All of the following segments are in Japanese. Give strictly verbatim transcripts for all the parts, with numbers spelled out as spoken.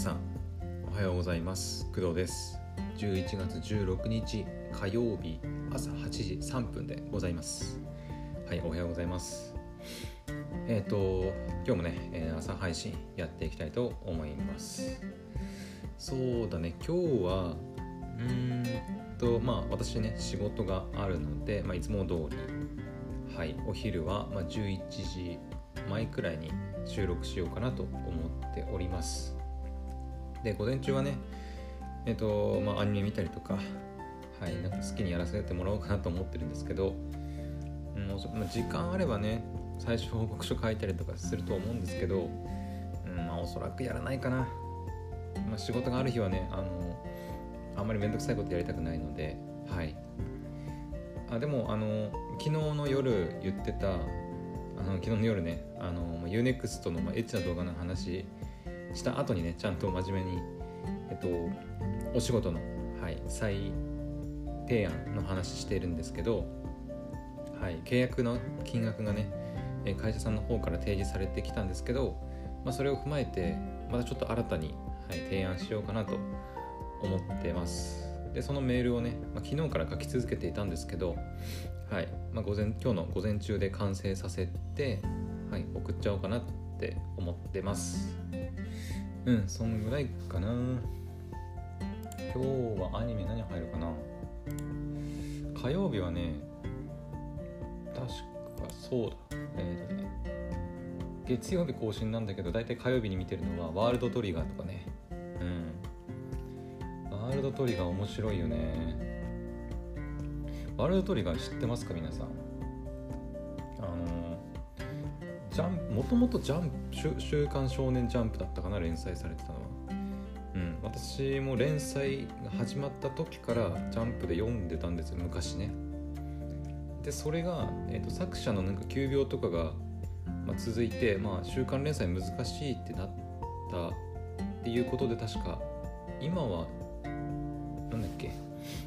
さんおはようございます。工藤です。じゅういちがつじゅうろくにち火曜日朝はちじさんぷんでございます。はい、おはようございます。えっと今日もね朝配信やっていきたいと思います。そうだね、今日はうーんとまあ私ね仕事があるので、まあ、いつも通り、はい、お昼はまあじゅういちじまえくらいに収録しようかなと思っております。で、午前中はねえっとまあアニメ見たりとか、はい、なんか好きにやらせてもらおうかなと思ってるんですけど、うん、時間あればね最初報告書書いたりとかすると思うんですけど、うん、まあおそらくやらないかな。まあ、仕事がある日はねあのあんまりめんどくさいことやりたくないので、はい。あでもあの昨日の夜言ってたあの昨日の夜ね、あの ユーネクスト の、まあ、エッチな動画の話した後にね、ちゃんと真面目に、えっと、お仕事の、はい、再提案の話しているんですけど、はい、契約の金額がね、会社さんの方から提示されてきたんですけど、まあ、それを踏まえて、またちょっと新たに、はい、提案しようかなと思ってます。で、そのメールをね、まあ、昨日から書き続けていたんですけど、はい、まあ、午前今日の午前中で完成させて、はい、送っちゃおうかなって思ってます。うん、そんぐらいかな。今日はアニメ何入るかな。火曜日はね、確かそうだ、えーとね、月曜日更新なんだけど、だいたい火曜日に見てるのはワールドトリガーとかね。うん、ワールドトリガー面白いよね。ワールドトリガー知ってますか皆さん。あのジャンもともとジャンプ週刊少年ジャンプだったかな連載されてたのは、うん、私も連載が始まった時からジャンプで読んでたんですよ昔ね。でそれが、えーと、作者のなんか急病とかが、まあ、続いて、まあ、週刊連載難しいってなったっていうことで確か今はなんだっけ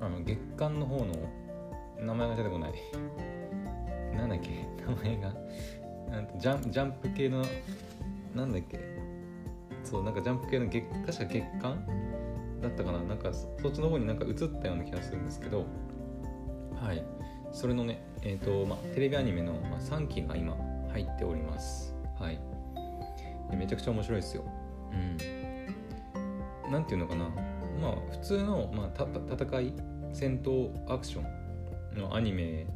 あの月刊の方の名前が出てこない。なんだっけ名前がジャン、ジャンプ系のなんだっけそうなんかジャンプ系の月確か月刊だったかな、なんかそっちの方になんか映ったような気がするんですけど、はい、それのねえっとまあテレビアニメのまあさんきが今入っております。はい。めちゃくちゃ面白いですよ。うん。なんていうのかな、まあ普通のまあた戦い戦闘アクションのアニメ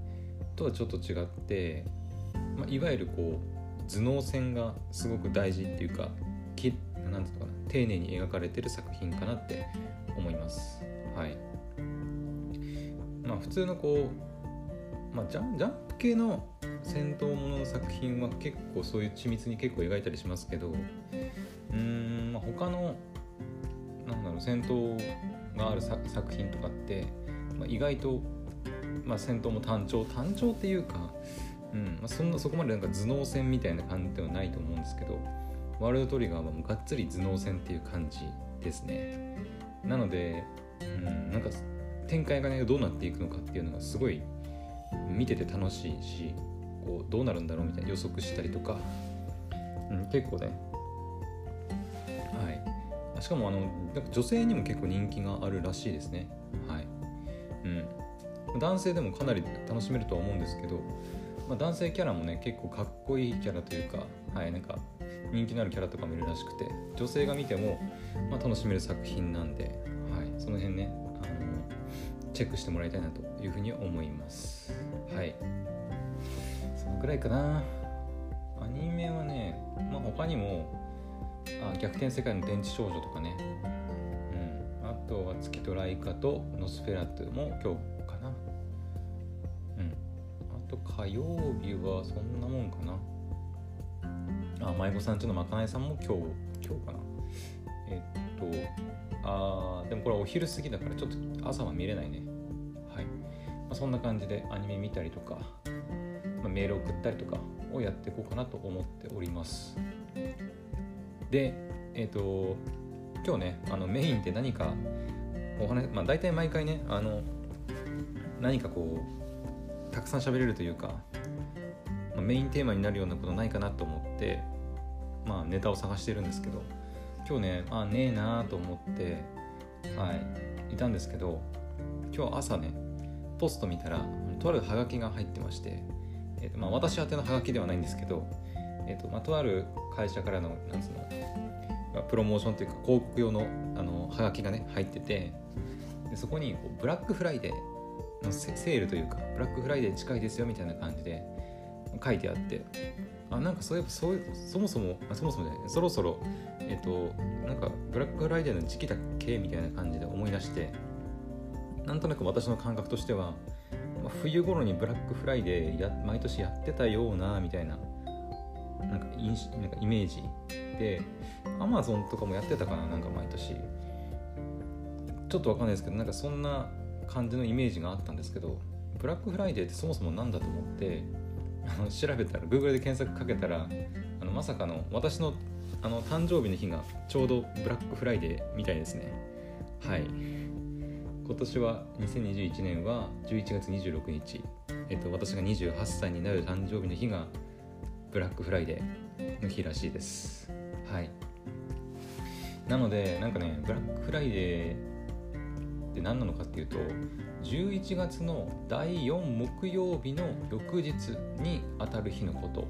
とはちょっと違って、まあ、いわゆるこう頭脳戦がすごく大事っていうか、きなんていうのかな、丁寧に描かれてる作品かなって思います。はい。まあ普通のこう、まあ、ジャン、ジャンプ系の戦闘ものの作品は結構そういう緻密に結構描いたりしますけど、うーん、まあ、他のなんだろう戦闘がある作品とかって、まあ、意外とまあ、戦闘も単調単調っていうか、うんまあ、そんなそこまでなんか頭脳戦みたいな感じではないと思うんですけど、ワールドトリガーはもうがっつり頭脳戦っていう感じですね。なので、うん、なんか展開がねどうなっていくのかっていうのがすごい見てて楽しいし、こうどうなるんだろうみたいな予測したりとか、うん、結構ね、はい、しかもあのなんか女性にも結構人気があるらしいですね。はい、うん、男性でもかなり楽しめるとは思うんですけど、まあ、男性キャラもね結構かっこいいキャラというか、はい、なんか人気のあるキャラとかもいるらしくて、女性が見ても、まあ、楽しめる作品なんで、はい、その辺ねあのチェックしてもらいたいなというふうに思います。はい、そのくらいかな。アニメはね、まあ、他にもあ逆転世界の電池少女とかね、うん、あとは月とライカとノスフェラトゥも今日かな、うん、あと火曜日はそんなもんかな。あ、舞子さんちのまかないさんも今日今日かな。えっとあでもこれはお昼過ぎだからちょっと朝は見れないね。はい、まあ、そんな感じでアニメ見たりとか、まあ、メール送ったりとかをやっていこうかなと思っております。でえっと今日ねあのメインで何かお話、まあ大体毎回ねあの何かこうたくさん喋れるというか、まあ、メインテーマになるようなことないかなと思って、まあ、ネタを探してるんですけど、今日ね、あねえなと思って、はい、いたんですけど、今日朝ねポスト見たらとあるハガキが入ってまして、えーとまあ、私宛てのハガキではないんですけど、えーとまあ、とある会社からのなんつうのプロモーションというか広告用のあのハガキがね入ってて、でそこにこうブラックフライデーのセールというかブラックフライデー近いですよみたいな感じで書いてあって、あなんかそういえばそういうそもそもそもそもじゃないそろそろえっとなんかブラックフライデーの時期だっけみたいな感じで思い出して、なんとなく私の感覚としては、まあ、冬頃にブラックフライデーや毎年やってたようなみたいななんかイなんかイメージで、アマゾンとかもやってたかな、なんか毎年ちょっとわかんないですけど、なんかそんな感じのイメージがあったんですけど、ブラックフライデーってそもそもなんだと思って調べたら Google で検索かけたら、あのまさかの私 の, あの誕生日の日がちょうどブラックフライデーみたいですね。はい。今年はにせんにじゅういちねんはじゅういちがつにじゅうろくにち、えっと、私がにじゅうはっさいになる誕生日の日がブラックフライデーの日らしいです。はい。なのでなんかね、ブラックフライデーって何なのかっていうと、じゅういちがつのだいよん木曜日の翌日に当たる日のこと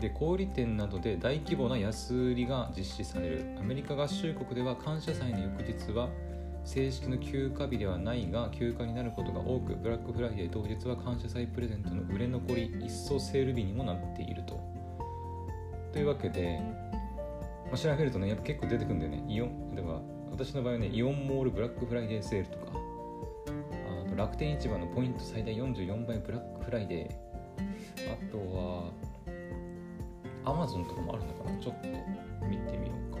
で、小売店などで大規模な安売りが実施される。アメリカ合衆国では感謝祭の翌日は正式の休暇日ではないが休暇になることが多く、ブラックフライデー当日は感謝祭プレゼントの売れ残り一掃セール日にもなっていると。というわけで、まあ、調べるとねやっぱ結構出てくるんだよね。イオンでは私の場合はね、イオンモールブラックフライデーセールとか、あと楽天市場のポイント最大よんじゅうよんばいブラックフライデー、あとはアマゾンとかもあるのかな、ちょっと見てみようか。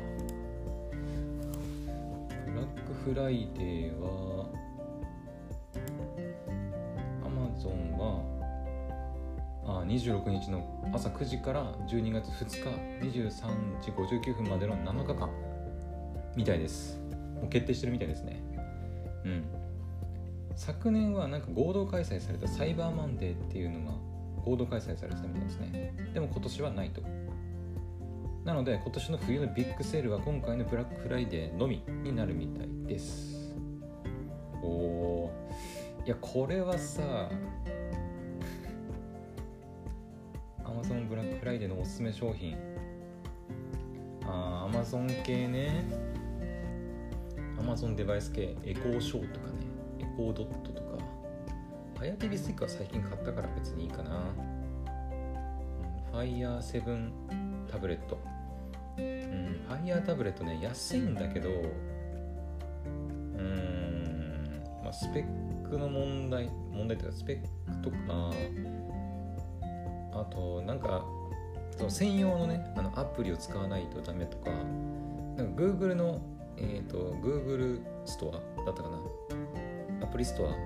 ブラックフライデーはアマゾンはあにじゅうろくにちの朝くじからじゅうにがつふつかにじゅうさんじごじゅうきゅうふんまでのなのかかんみたいです。もう決定してるみたいですね。うん。昨年はなんか合同開催されたサイバーマンデーっていうのが合同開催されてたみたいですね。でも今年はないと。なので今年の冬のビッグセールは今回のブラックフライデーのみになるみたいです。おー、いやこれはさAmazon ブラックフライデーのおすすめ商品、あー Amazon 系ね、Amazon デバイス系、エコーショーとかね、エコードットとか、ファイアテレビスティックは最近買ったから別にいいかな。ファイアセブンタブレット、うん、ファイアタブレットね安いんだけど、うーん、まあ、スペックの問題問題というかスペックとか、あとなんかその専用のねあのアプリを使わないとダメとか、なんか Google のえっと Google ストアだったかな、アプリストア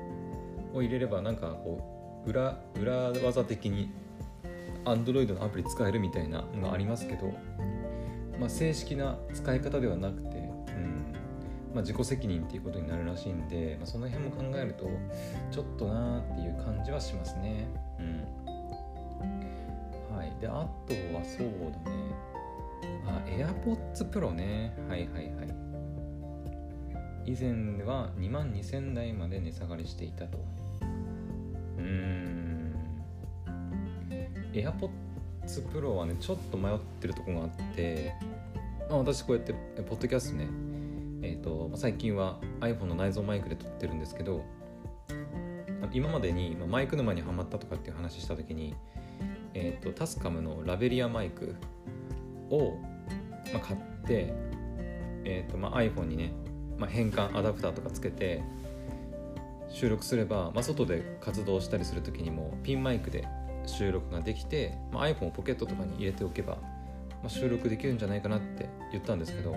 を入れればなんかこう 裏, 裏技的に Android のアプリ使えるみたいなのがありますけど、まあ、正式な使い方ではなくて、うんまあ、自己責任っていうことになるらしいんで、まあ、その辺も考えるとちょっとなーっていう感じはしますね。うん、はい。であとはそうだね、あ AirPods Pro ね、はいはいはい、以前はにまんにせんだいまで値下がりしていたと。うーん。AirPods Pro はねちょっと迷ってるとこがあって、まあ、私こうやってポッドキャストね、えーと、最近は iPhone の内蔵マイクで撮ってるんですけど、今までにマイク沼にハマったとかっていう話した時に、えーと、タスカムのラベリアマイクを買って、えーとまあ、iPhone にねまあ、変換アダプターとかつけて収録すれば、まあ、外で活動したりするときにもピンマイクで収録ができて、まあ、iPhone をポケットとかに入れておけば、まあ、収録できるんじゃないかなって言ったんですけど、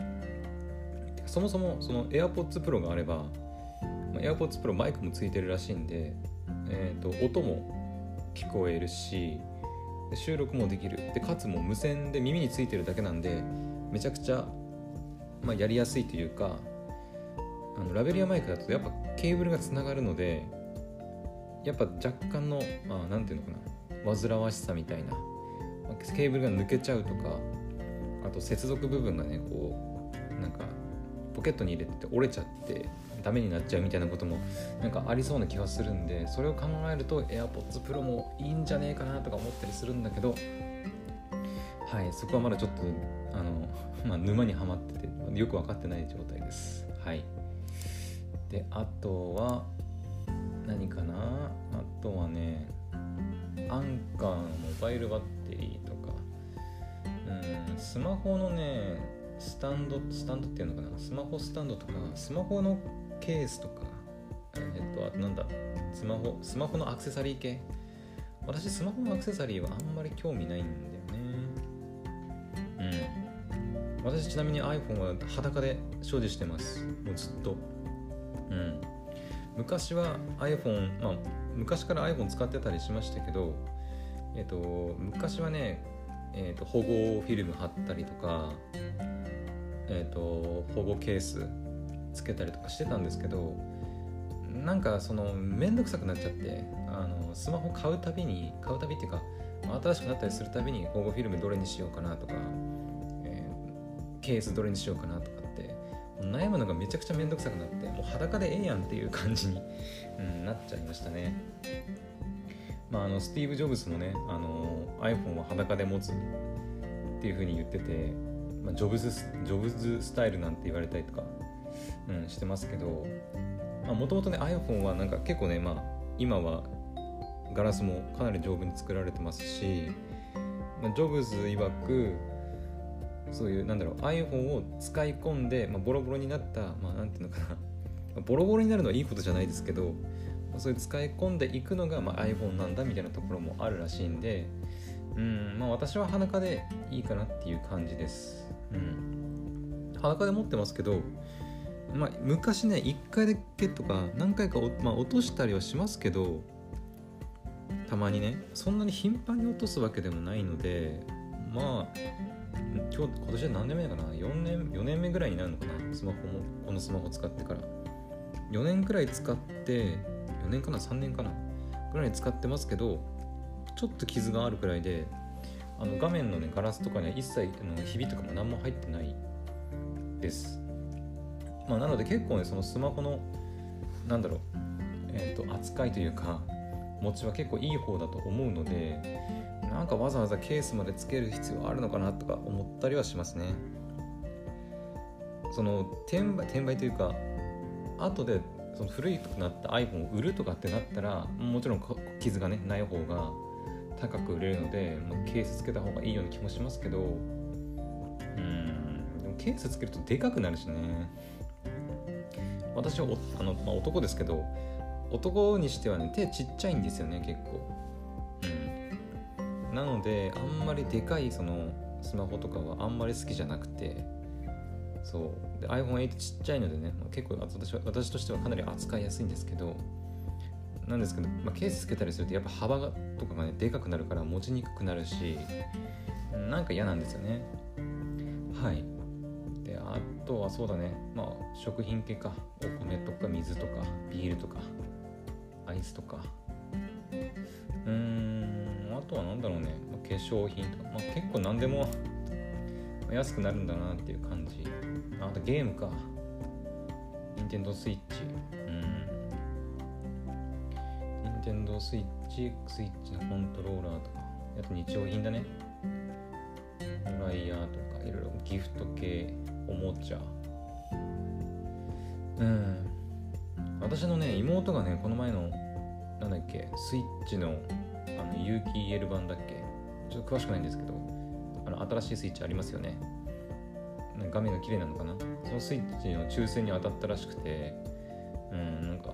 そもそもその AirPods Pro があれば、まあ、AirPods Pro マイクもついてるらしいんで、えーと、音も聞こえるし収録もできるで、かつも無線で耳についてるだけなんでめちゃくちゃ、まあ、やりやすいというか、あのラベリアマイクだとやっぱケーブルがつながるのでやっぱ若干の、まあ、なんていうのかな、煩わしさみたいな、ケーブルが抜けちゃうとか、あと接続部分がねこなんかポケットに入れて折れちゃってダメになっちゃうみたいなこともなんかありそうな気がするんで、それを考えると AirPods Pro もいいんじゃねえかなとか思ったりするんだけど、はい、そこはまだちょっとあの、まあ、沼にはまっててよく分かってない状態です。はい。であとは何かな、あとはねアンカーのモバイルバッテリーとか、うん、スマホのねスタンドスタンドっていうのかな、スマホスタンドとかスマホのケースとか、えっとあとなんだスマホスマホのアクセサリー系、私スマホのアクセサリーはあんまり興味ないんで、うん、私ちなみに iPhone は裸で所持してます、もうずっと、うん、昔は iPhone、まあ、昔から iPhone 使ってたりしましたけど、えっと、昔はね、えっと、保護フィルム貼ったりとか、えっと、保護ケースつけたりとかしてたんですけど、なんかそのめんどくさくなっちゃって、あのスマホ買うたびに買うたびっていうか新しくなったりするたびに保護フィルムどれにしようかなとか、えー、ケースどれにしようかなとかって悩むのがめちゃくちゃめんどくさくなって、もう裸でええやんっていう感じに、うん、なっちゃいましたね。まあ、あのスティーブ・ジョブズもね、あの iPhone は裸で持つっていう風に言ってて、まあ、ジョブズ、ジョブズスタイルなんて言われたりとか、うん、してますけど、もともとね iPhone はなんか結構ね、まあ、今はガラスもかなり丈夫に作られてますし、まあ、ジョブズ曰くそういうなんだろう iPhone を使い込んで、まあ、ボロボロになった、まあ、なんていうのかなボロボロになるのはいいことじゃないですけど、まあ、そういう使い込んでいくのが、まあ、iPhone なんだみたいなところもあるらしいんで、うん、まあ、私は裸でいいかなっていう感じです、うん、裸で持ってますけど、まあ、昔ねいっかいだけとか何回か、まあ、落としたりはしますけど、たまにねそんなに頻繁に落とすわけでもないので、まあ今日今年は何年目かな、よねんよねんめぐらいになるのかな、スマホもこのスマホ使ってからよねんくらい使って、よねんかなさんねんかなぐらい使ってますけど、ちょっと傷があるくらいで、あの画面のねガラスとかには一切のひびとかも何も入ってないです。まあ、なので結構ねそのスマホのなんだろう、えーと扱いというか持ちは結構いい方だと思うので、なんかわざわざケースまでつける必要あるのかなとか思ったりはしますね。その転売転売というか、後でその古くなった iPhone を売るとかってなったら、もちろん傷がねない方が高く売れるので、まあ、ケースつけた方がいいような気もしますけど、うーんでもケースつけるとでかくなるしね。私はおあの、まあ、男ですけど。男にしてはね手ちっちゃいんですよね結構、うん、なのであんまりでかいそのスマホとかはあんまり好きじゃなくて、そうで アイフォンエイト ちっちゃいのでね、まあ、結構私は私としてはかなり扱いやすいんですけど、なんですけど、まあ、ケースつけたりするとやっぱ幅がとかがねでかくなるから持ちにくくなるし、なんか嫌なんですよね。はい。であとはそうだね、まあ食品系か、お米とか水とかビールとかアイスとか、うーんあとはなんだろうね、まあ、化粧品とか、まあ、結構何でも安くなるんだなっていう感じ。あとゲームか、Nintendo Switch、うん、Nintendo Switch、スイッチのコントローラーとか、あと日用品だね、ドライヤーとかいろいろギフト系、おもちゃ、うん、私のね妹がねこの前のなんだっけスイッチのあの有機 イーエル 版だっけ、ちょっと詳しくないんですけど、あの新しいスイッチありますよね、画面が綺麗なのかな、そのスイッチの抽選に当たったらしくて、うんなんか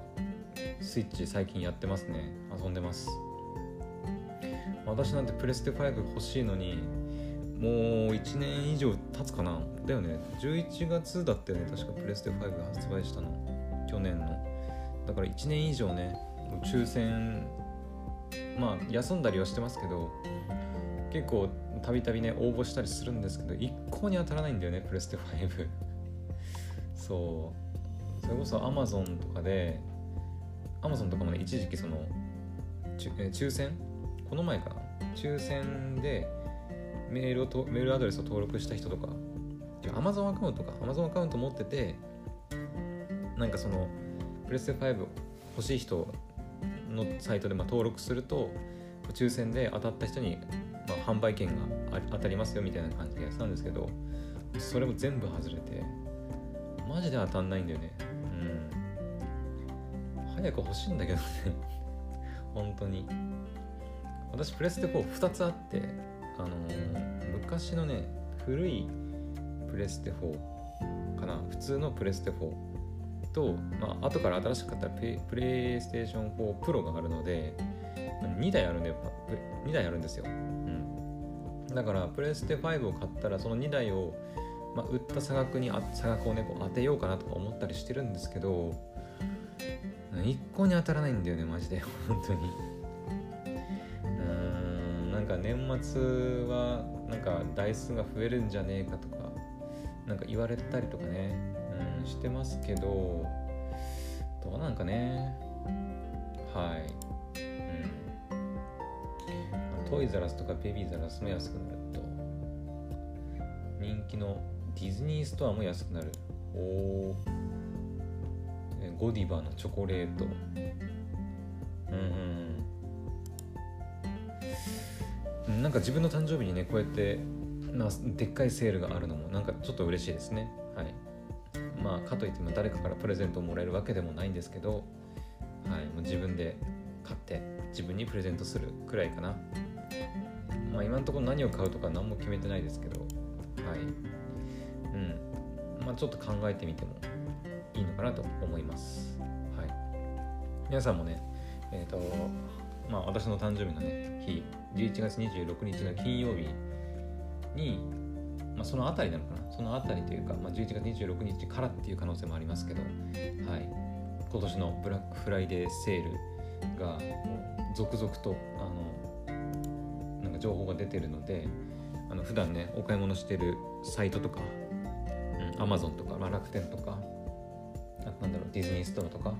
スイッチ最近やってますね、遊んでます。私なんてプレステファイブ欲しいのにもういちねん以上経つかな、だよねじゅういちがつだってね確かプレステファイブ発売したの去年の、だからいちねん以上ね抽選、まあ休んだりはしてますけど、結構たびたびね応募したりするんですけど一向に当たらないんだよねプレステファイブそうそれこそ Amazon とかで Amazon とかもね一時期その抽選、この前かな抽選でメールをとメールアドレスを登録した人とか Amazon アカウントか Amazon アカウント持ってて、なんかそのプレステファイブ欲しい人のサイトでまあ登録すると抽選で当たった人にまあ販売券が当たりますよみたいな感じでやってたんですけど、それも全部外れてマジで当たんないんだよね。うん、早く欲しいんだけどね本当に。私プレステフォー ふたつあって、あのー、昔のね古いプレステフォーかな、普通のプレステフォーと、まあ後から新しく買ったプレイステーションフォープロがあるのでにだいあるんで、にだいあるんですよ、うん、だからプレステファイブを買ったらそのにだいを、まあ、売った差額にあ差額をねこう当てようかなとか思ったりしてるんですけど、いっこに当たらないんだよねマジで本当に。うーん、なんか年末はなんか台数が増えるんじゃねえかとかなんか言われたりとかね、うん、してますけど、どうなんかね、はい、うん、トイザラスとかベビーザラスも安くなると、人気のディズニーストアも安くなる、おー、ゴディバのチョコレート、うん、うん、なんか自分の誕生日にねこうやってまあ、でっかいセールがあるのもなんかちょっと嬉しいですね。はい。まあかといっても誰かからプレゼントをもらえるわけでもないんですけど、はい、もう自分で買って自分にプレゼントするくらいかな。まあ今のところ何を買うとか何も決めてないですけど、はい。うん。まあちょっと考えてみてもいいのかなと思います。はい。皆さんもね、えっと、まあ私の誕生日のね日、じゅういちがつにじゅうろくにちの金曜日に、まあ、そのあたりなのかな、そのあたりというか、まあ、じゅういちがつにじゅうろくにちからっていう可能性もありますけど、はい、今年のブラックフライデーセールが続々とあのなんか情報が出てるので、あの普段ねお買い物してるサイトとか、うん、Amazon とか、まあ、楽天とか、あとなんだろうディズニーストアとか、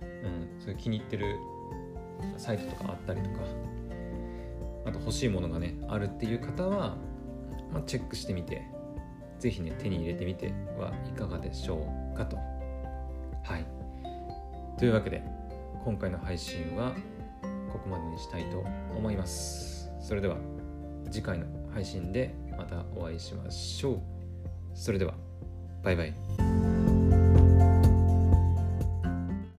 うん、そういう気に入ってるサイトとかあったりとか、あと欲しいものがねあるっていう方はまあ、チェックしてみて、ぜひね手に入れてみてはいかがでしょうかと。はい。というわけで今回の配信はここまでにしたいと思います。それでは次回の配信でまたお会いしましょう。それではバイバイ。